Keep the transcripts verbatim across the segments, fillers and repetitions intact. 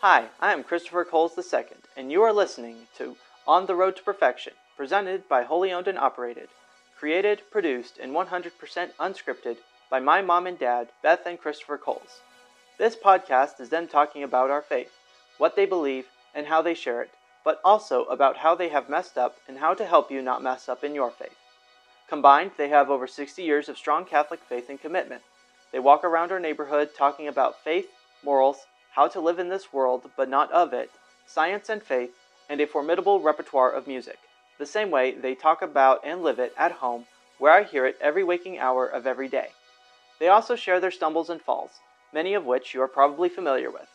Hi, I am Christopher Coles the Second, and you are listening to On the Road to Perfection, presented by Wholly Owned and Operated, created, produced, and one hundred percent unscripted by my mom and dad, Beth and Christopher Coles. This podcast is them talking about our faith, what they believe, and how they share it, but also about how they have messed up and how to help you not mess up in your faith. Combined, they have over sixty years of strong Catholic faith and commitment. They walk around our neighborhood talking about faith, morals, how to live in this world but not of it, science and faith, and a formidable repertoire of music, the same way they talk about and live it at home, where I hear it every waking hour of every day. They also share their stumbles and falls, many of which you are probably familiar with.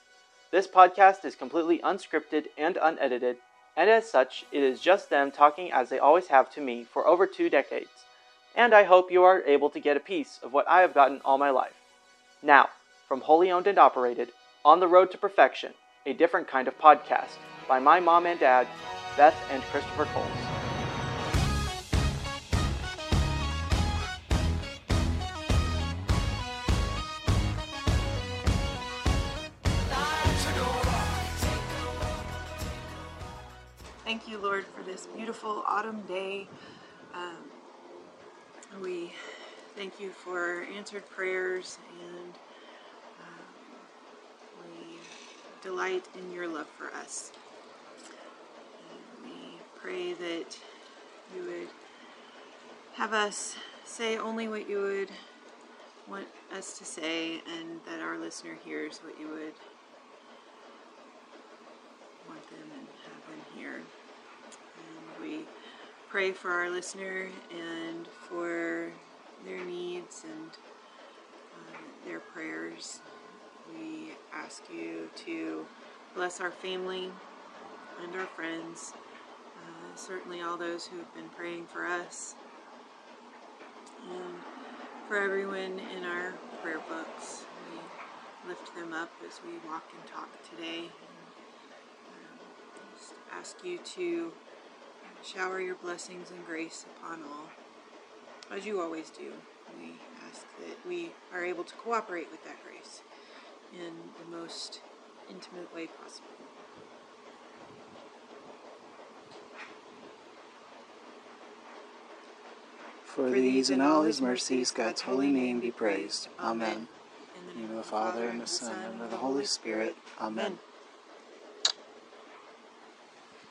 This podcast is completely unscripted and unedited, and as such, it is just them talking as they always have to me for over two decades, and I hope you are able to get a piece of what I have gotten all my life. Now, from Wholly Owned and Operated, On the Road to Perfection, a different kind of podcast, by my mom and dad, Beth and Christopher Coles. Thank you, Lord, for this beautiful autumn day. Um, we thank you for answered prayers and delight in your love for us. And we pray that you would have us say only what you would want us to say, and that our listener hears what you would want them and have them hear. And we pray for our listener and for their needs and uh, their prayers. We ask you to bless our family and our friends, uh, certainly all those who have been praying for us, and for everyone in our prayer books. We lift them up as we walk and talk today. And, um, just ask you to shower your blessings and grace upon all, as you always do. We ask that we are able to cooperate with that grace in the most intimate way possible. For these and all his mercies, God's holy name be praised. Amen. In the name of the Father, and the Son, and of the Holy Spirit. Amen.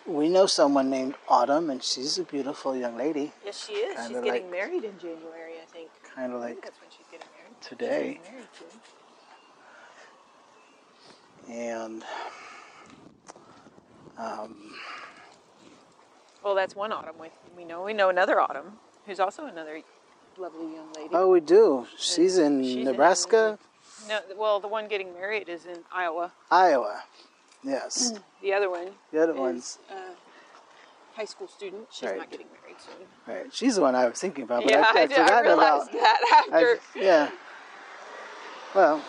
We know someone named Autumn, and she's a beautiful young lady. Yes, she is. She's getting married in January, I think. Kind of like that's when she's getting married. Today. And, um... well, that's one Autumn we, we know. We know another Autumn, who's also another lovely young lady. Oh, we do. She's in she's Nebraska? In, no, well, the one getting married is in Iowa. Iowa, yes. The other one The other is one's a high school student. She's right. not getting married soon. Right. She's the one I was thinking about, but yeah, I, I, I forgot about. I realized about, that after. I, yeah. Well...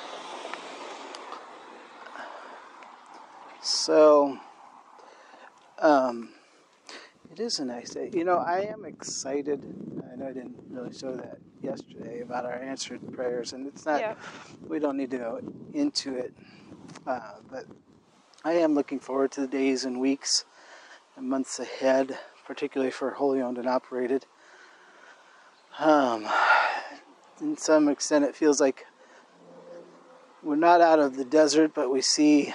So, um, it is a nice day. You know, I am excited. I know I didn't really show that yesterday about our answered prayers, and it's not, yeah. we don't need to go into it, uh, but I am looking forward to the days and weeks and months ahead, particularly for Wholly Owned and Operated. Um, in some extent, it feels like we're not out of the desert, but we see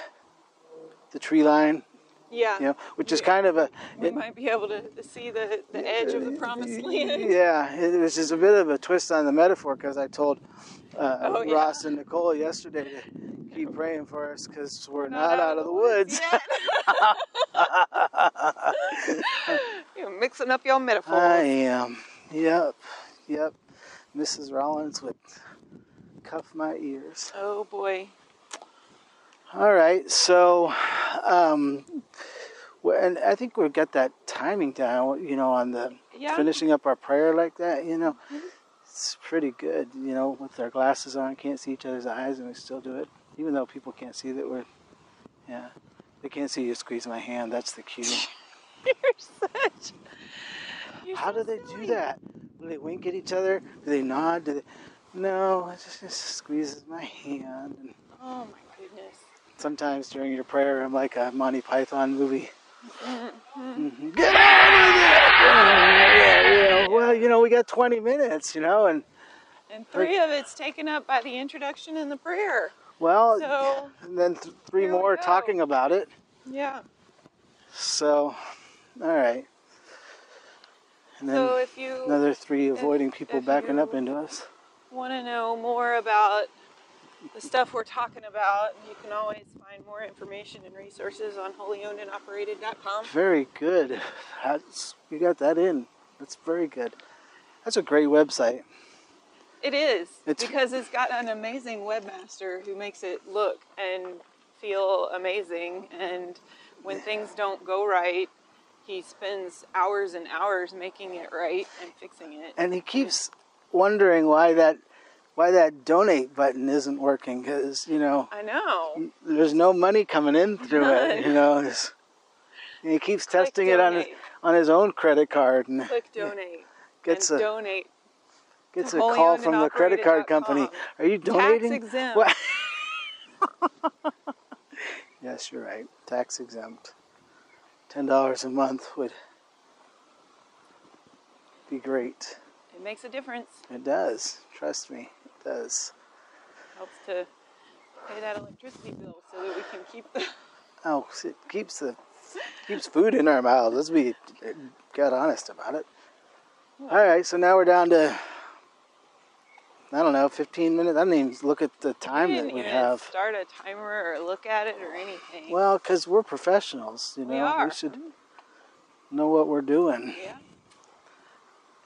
the tree line, yeah, you know, which is we, kind of a. It, we might be able to see the, the edge of the promised land. Yeah, it was just a bit of a twist on the metaphor, because I told uh, oh, yeah. Ross and Nicole yesterday to keep praying for us because we're, we're not, not out, out of the woods. woods You're mixing up your metaphors. I am. Yep, yep. Missus Rollins would cuff my ears. Oh boy. All right, so, um, and I think we've got that timing down, you know, on the yeah. finishing up our prayer like that, you know. Mm-hmm. It's pretty good, you know, with our glasses on, can't see each other's eyes, and we still do it, even though people can't see that we're, yeah, they can't see you squeeze my hand, that's the cue. You're such... You're How so do they silly. do that? Do they wink at each other? Do they nod? Do they... No, it just, just squeezes my hand. And... Oh, my goodness. sometimes during your prayer, I'm like a Monty Python movie. Mm-hmm. Get out of here! Well, you know, we got twenty minutes, you know, and and three like, of it's taken up by the introduction and the prayer. Well, so, and then th three more talking about it. Yeah. So, all right. And then so if you, another three avoiding if, people if backing up into us. Want to know more about the stuff we're talking about, you can always find more information and resources on wholly owned and operated dot com. Very good. That's, you got that in. That's very good. That's a great website. It is, it's, because it's got an amazing webmaster who makes it look and feel amazing. And when yeah. things don't go right, he spends hours and hours making it right and fixing it. And he keeps wondering why that why that donate button isn't working, because, you know, I know there's no money coming in through it, you know. It's, and he keeps Click testing donate. it on his, on his own credit card. And Click donate. Gets and a, donate. Gets a call from the credit card company. Are you donating? Tax exempt. Yes, you're right. Tax exempt. ten dollars a month would be great. It makes a difference. It does. Trust me. Does helps to pay that electricity bill so that we can keep the oh it keeps the keeps food in our mouths. Let's be got honest about it. Yeah. All right, so now we're down to I don't know fifteen minutes. I didn't even look at the time that we have. Start a timer or look at it or anything. Well, because we're professionals, you know, we, are. we should know what we're doing. Yeah.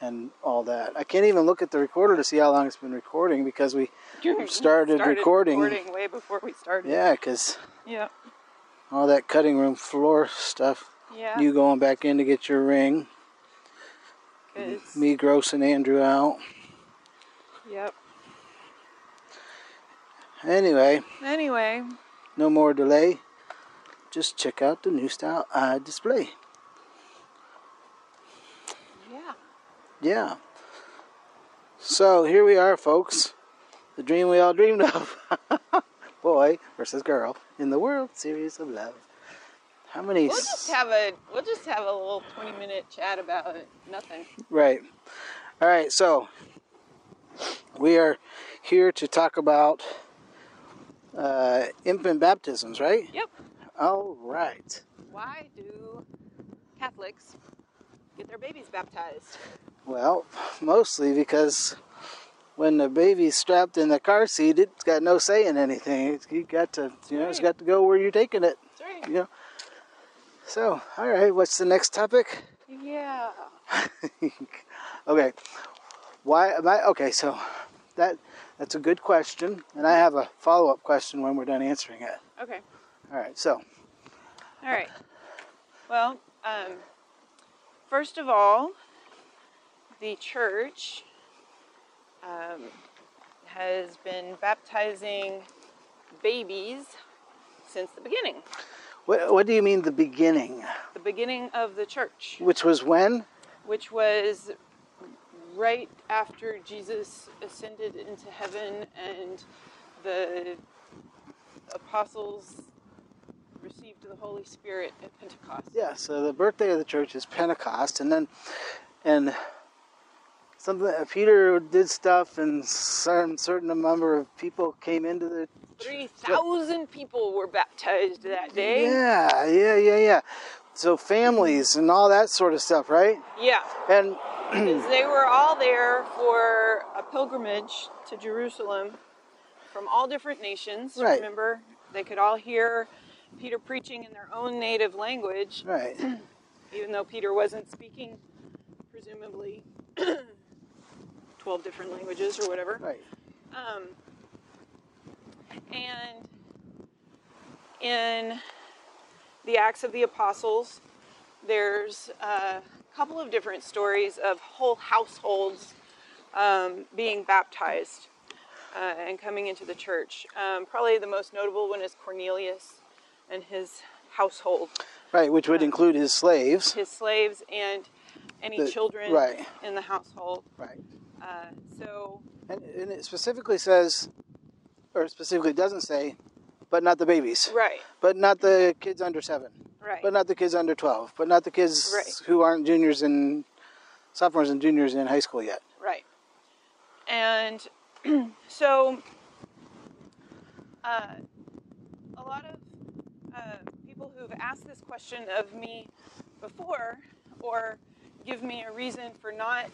And all that. I can't even look at the recorder to see how long it's been recording because we started, started recording. recording way before we started. Yeah, because yeah. all that cutting room floor stuff. Yeah. You going back in to get your ring. Me grossing Andrew out. Yep. Anyway. Anyway. No more delay. Just check out the new style uh, display. Yeah. So here we are, folks. The dream we all dreamed of. Boy versus girl in the world series of love. How many? We'll just have a we'll just have a little twenty minute chat about it. Nothing. Right. All right. So we are here to talk about uh, infant baptisms, right? Yep. All right. Why do Catholics get their babies baptized? Well, mostly because when the baby's strapped in the car seat, it's got no say in anything. It's, you got to, you know, right. it's got to go where you're taking it. That's right. You know. So, all right, what's the next topic? Yeah. Okay. Why? Am I, okay, so that that's a good question, and I have a follow-up question when we're done answering it. Okay. All right. So. All right. Well, um, first of all, the church um, has been baptizing babies since the beginning. What, what do you mean the beginning? The beginning of the church. Which was when? Which was right after Jesus ascended into heaven and the apostles received the Holy Spirit at Pentecost. Yeah, so the birthday of the church is Pentecost, and then... and Something, Peter did stuff, and certain certain number of people came into the. Three thousand people were baptized that day. Yeah, yeah, yeah, yeah. So families and all that sort of stuff, right? Yeah. And they were all there for a pilgrimage to Jerusalem, from all different nations. Right. Remember, they could all hear Peter preaching in their own native language. Right. Even though Peter wasn't speaking, presumably. twelve different languages or whatever. Right. Um, and in the Acts of the Apostles, there's a couple of different stories of whole households um, being baptized uh, and coming into the church. Um, probably the most notable one is Cornelius and his household. Right, which would um, include his slaves. His slaves and... any the, children right. in the household. Right. Uh, so. And, and it specifically says, or specifically doesn't say, but not the babies. Right. But not the kids under seven. Right. But not the kids under twelve. But not the kids right. who aren't juniors and sophomores and juniors in high school yet. Right. And so uh, a lot of uh, people who've asked this question of me before, or give me a reason for not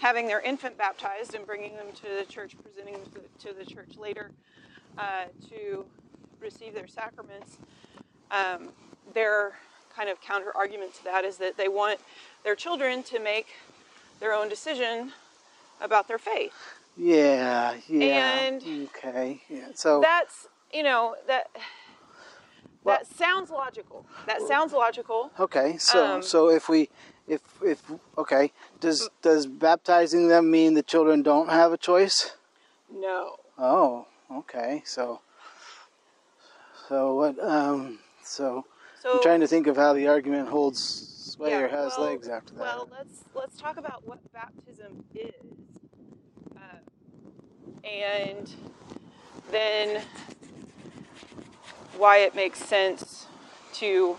having their infant baptized and bringing them to the church, presenting them to the church later uh, to receive their sacraments, um, their kind of counter argument to that is that they want their children to make their own decision about their faith. Yeah, yeah. And okay, yeah. So that's, you know, that well, that sounds logical. That sounds logical. Okay, so um, so if we. If, if, okay, does does baptizing them mean the children don't have a choice? No. Oh, okay, so, so what, um, so, so I'm trying to think of how the argument holds sway yeah, or has well, legs after that. Well, let's, let's talk about what baptism is, uh, and then why it makes sense to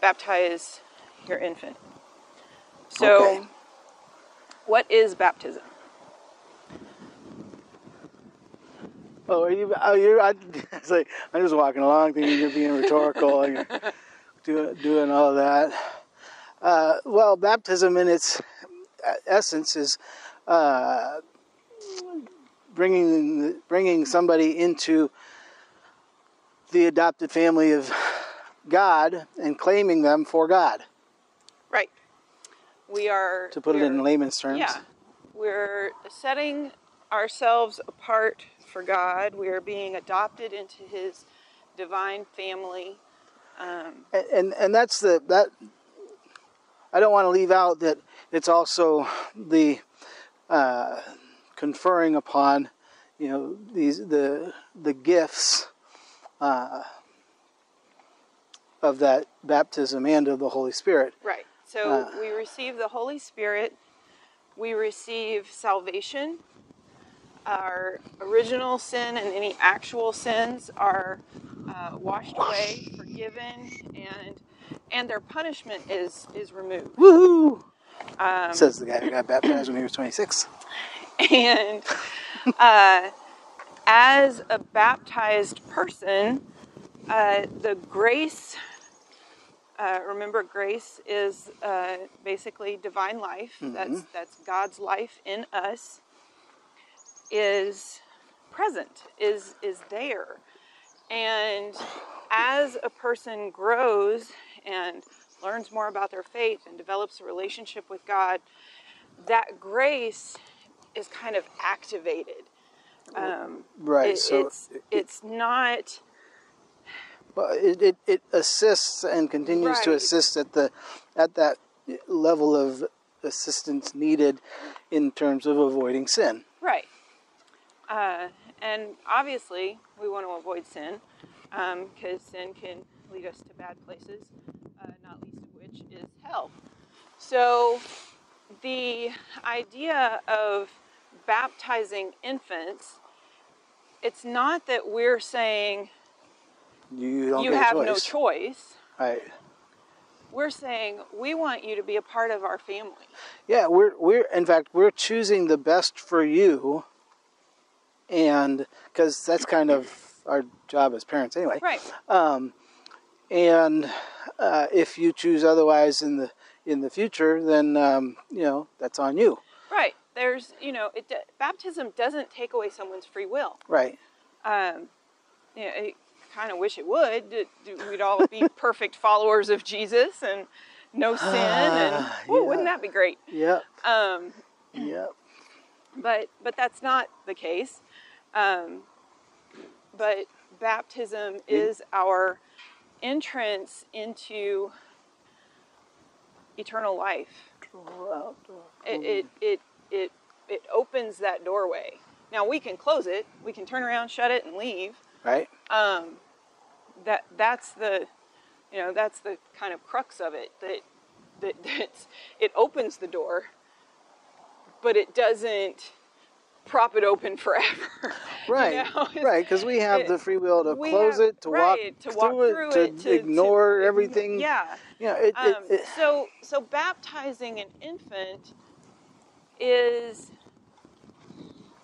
baptize your infant. So, okay. What is baptism? Oh, are you? Are you I, it's like, I'm just walking along thinking you're being rhetorical and you're doing, doing all that. Uh, well, baptism in its essence is uh, bringing bringing somebody into the adopted family of God and claiming them for God. Right. We are, to put it in layman's terms. Yeah. We're setting ourselves apart for God. We are being adopted into His divine family. Um, and, and and that's the that. I don't want to leave out that it's also the uh, conferring upon, you know, these the the gifts uh, of that baptism and of the Holy Spirit. Right. So we receive the Holy Spirit, we receive salvation, our original sin and any actual sins are uh, washed away, forgiven, and and their punishment is, is removed. Woohoo! Um, Says the guy who got baptized when he was twenty-six. And uh, as a baptized person, uh, the grace... Uh, remember, grace is uh, basically divine life. Mm-hmm. That's that's God's life in us. Is present. Is is there, and as a person grows and learns more about their faith and develops a relationship with God, that grace is kind of activated. Um, right. It, so it's it, it's not. Well, it, it, it assists and continues right. to assist at the at that level of assistance needed in terms of avoiding sin. Right. Uh, and obviously, we want to avoid sin because um, sin can lead us to bad places, uh, not least of which is hell. So the idea of baptizing infants, it's not that we're saying... You, don't you have choice. no choice. Right. We're saying we want you to be a part of our family. Yeah, we're we're in fact we're choosing the best for you, and because that's kind of our job as parents anyway. Right. Um, and uh, if you choose otherwise in the in the future, then um, you know that's on you. Right. There's you know it, baptism doesn't take away someone's free will. Right. Um, you know, it, kind of wish it would. We'd all be perfect followers of Jesus and no sin, and ooh, yeah. wouldn't that be great? Yep. Um, yep. But but that's not the case. Um, but baptism is our entrance into eternal life. It it it it, it opens that doorway. Now we can close it. We can turn around, shut it, and leave. Right. Um, that that's the, you know, that's the kind of crux of it. That that that's, it opens the door, but it doesn't prop it open forever. Right, you know? Right, because we have it, the free will to close have, it, to right, walk to walk through, through it, it, to, to ignore to, everything. Yeah. Yeah. You know, um, so, so baptizing an infant is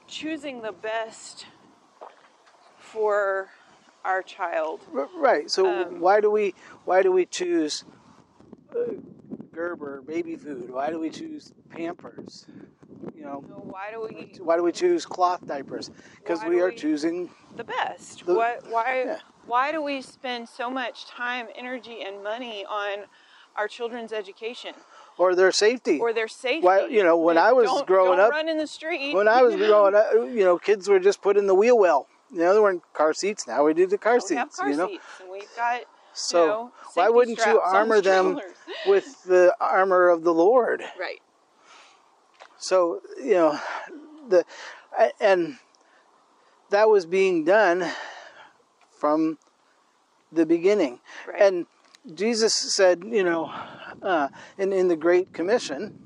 choosing the best for our child. Right. So um, why do we why do we choose uh, Gerber baby food? Why do we choose Pampers? You know, so why do we why do we choose cloth diapers? Because we are we choosing the best. The, what why yeah. why do we spend so much time, energy, and money on our children's education? Or their safety. Or their safety. Why, you know, when like, I was don't, growing don't up, run in the street. When I was growing up, you know, kids were just put in the wheel well. You know, there weren't car seats. Now we do the car we seats. We have car you know? seats, and we've got. So you know, why wouldn't you armor them with the armor of the Lord? Right. So you know, the and that was being done from the beginning, right. And Jesus said, you know, uh, in in the Great Commission.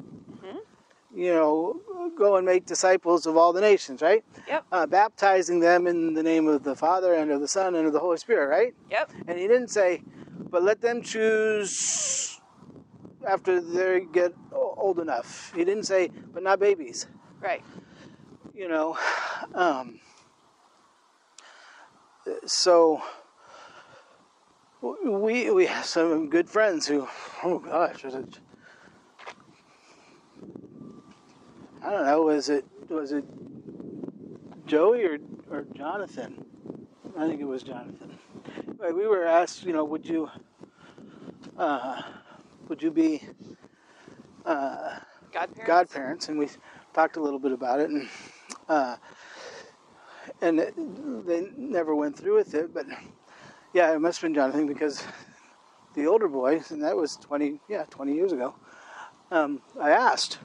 You know, go and make disciples of all the nations, right? Yep. Uh, baptizing them in the name of the Father, and of the Son, and of the Holy Spirit, right? Yep. And he didn't say, but let them choose after they get old enough. He didn't say, but not babies. Right. You know, um, so we we have some good friends who, oh gosh, is it... I don't know, was it was it Joey or, or Jonathan? I think it was Jonathan. We were asked, you know, would you uh, would you be uh, godparents? godparents? And we talked a little bit about it, and uh, and it, they never went through with it. But yeah, it must have been Jonathan, because the older boy, and that was twenty, yeah, twenty years ago. Um, I asked,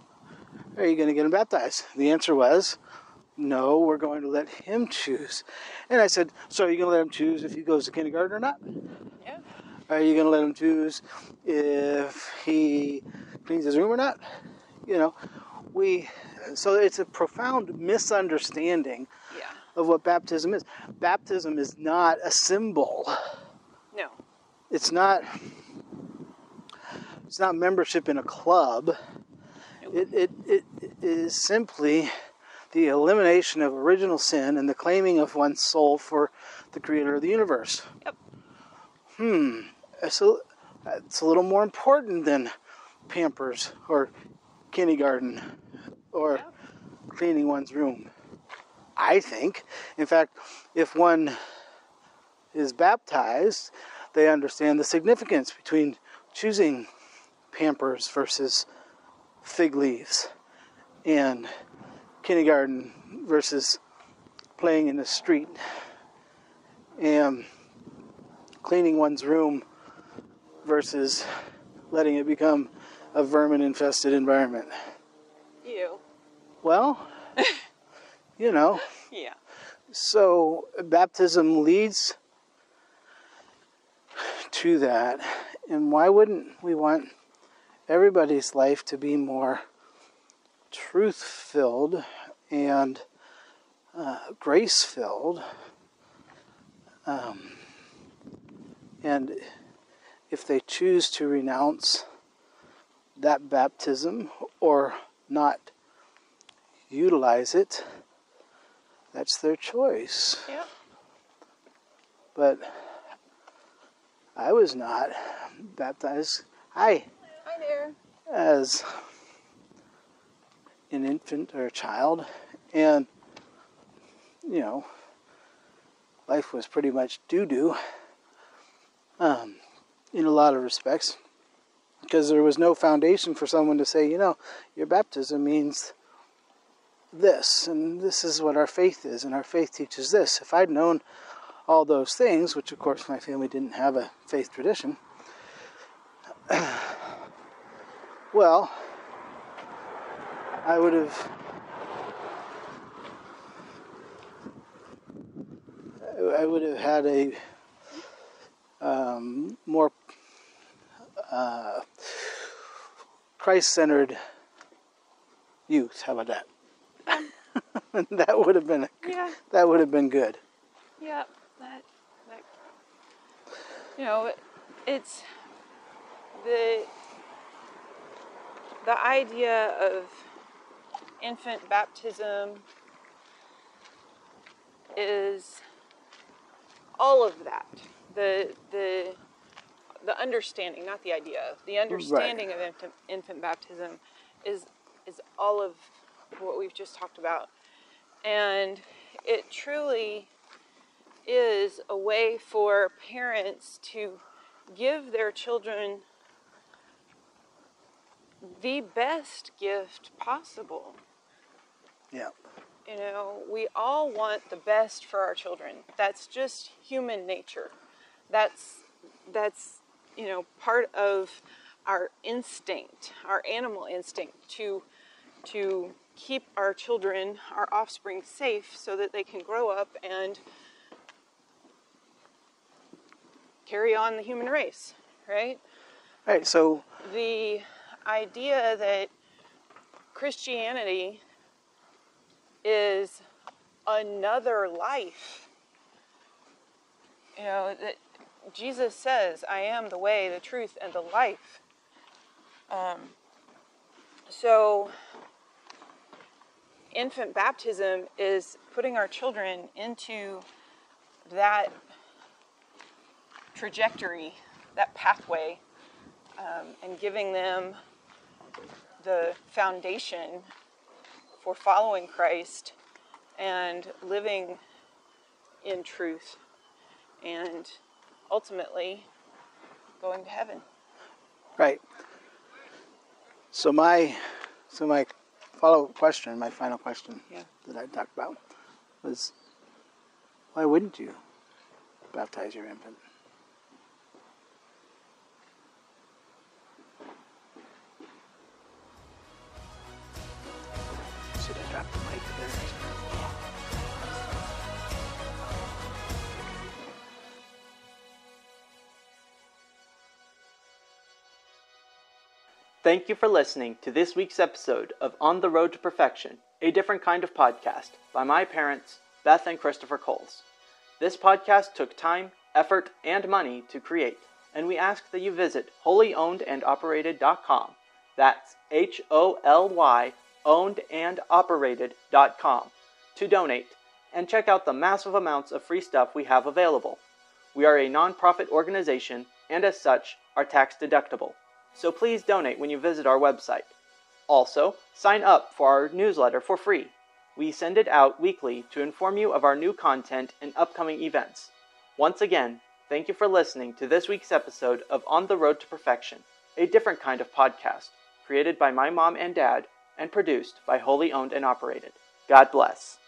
are you going to get him baptized? The answer was, no, we're going to let him choose. And I said, so are you going to let him choose if he goes to kindergarten or not? Yeah. Are you going to let him choose if he cleans his room or not? You know, we, so it's a profound misunderstanding yeah. of what baptism is. Baptism is not a symbol. No. It's not, it's not membership in a club. It, it it is simply the elimination of original sin and the claiming of one's soul for the creator of the universe. Yep. Hmm. So it's a little more important than Pampers or kindergarten or yep. cleaning one's room, I think. In fact, if one is baptized, they understand the significance between choosing Pampers versus fig leaves, and kindergarten versus playing in the street, and cleaning one's room versus letting it become a vermin-infested environment. Ew. Well, you know. Yeah. So baptism leads to that, and why wouldn't we want everybody's life to be more truth-filled and uh, grace-filled? Um, and if they choose to renounce that baptism or not utilize it, that's their choice. Yep. But I was not baptized. I as an infant or a child, and you know, life was pretty much doo-doo um, in a lot of respects, because there was no foundation for someone to say, you know, your baptism means this, and this is what our faith is, and our faith teaches this. If I'd known all those things, which of course my family didn't have a faith tradition, well, I would have, I would have had a um, more uh, Christ-centered youth. How about that? That would have been a, yeah. That would have been good. Yeah, that, that you know, it, it's the the idea of infant baptism is all of that. The the the understanding, not the idea of the understanding right. of infant, infant baptism is is all of what we've just talked about. And it truly is a way for parents to give their children the best gift possible. Yeah. You know, we all want the best for our children. That's just human nature. That's, that's you know, part of our instinct, our animal instinct to, to keep our children, our offspring safe so that they can grow up and carry on the human race, right? Right, so... The idea that Christianity is another life. You know, that Jesus says, I am the way, the truth, and the life. Um, so... Infant baptism is putting our children into that trajectory, that pathway, um, and giving them the foundation for following Christ and living in truth and ultimately going to heaven. Right. So my, so my follow-up question, my final question yeah. that I talked about was, why wouldn't you baptize your infant? Should I drop the mic there? Thank you for listening to this week's episode of On the Road to Perfection, a different kind of podcast by my parents, Beth and Christopher Coles. This podcast took time, effort, and money to create, and we ask that you visit wholly owned and operated dot com. That's H O L Y owned and operated dot com to donate and check out the massive amounts of free stuff we have available. We are a nonprofit organization and as such are tax deductible. So please donate when you visit our website. Also, sign up for our newsletter for free. We send it out weekly to inform you of our new content and upcoming events. Once again, thank you for listening to this week's episode of On the Road to Perfection, a different kind of podcast, created by my mom and dad, and produced by Wholly Owned and Operated. God bless.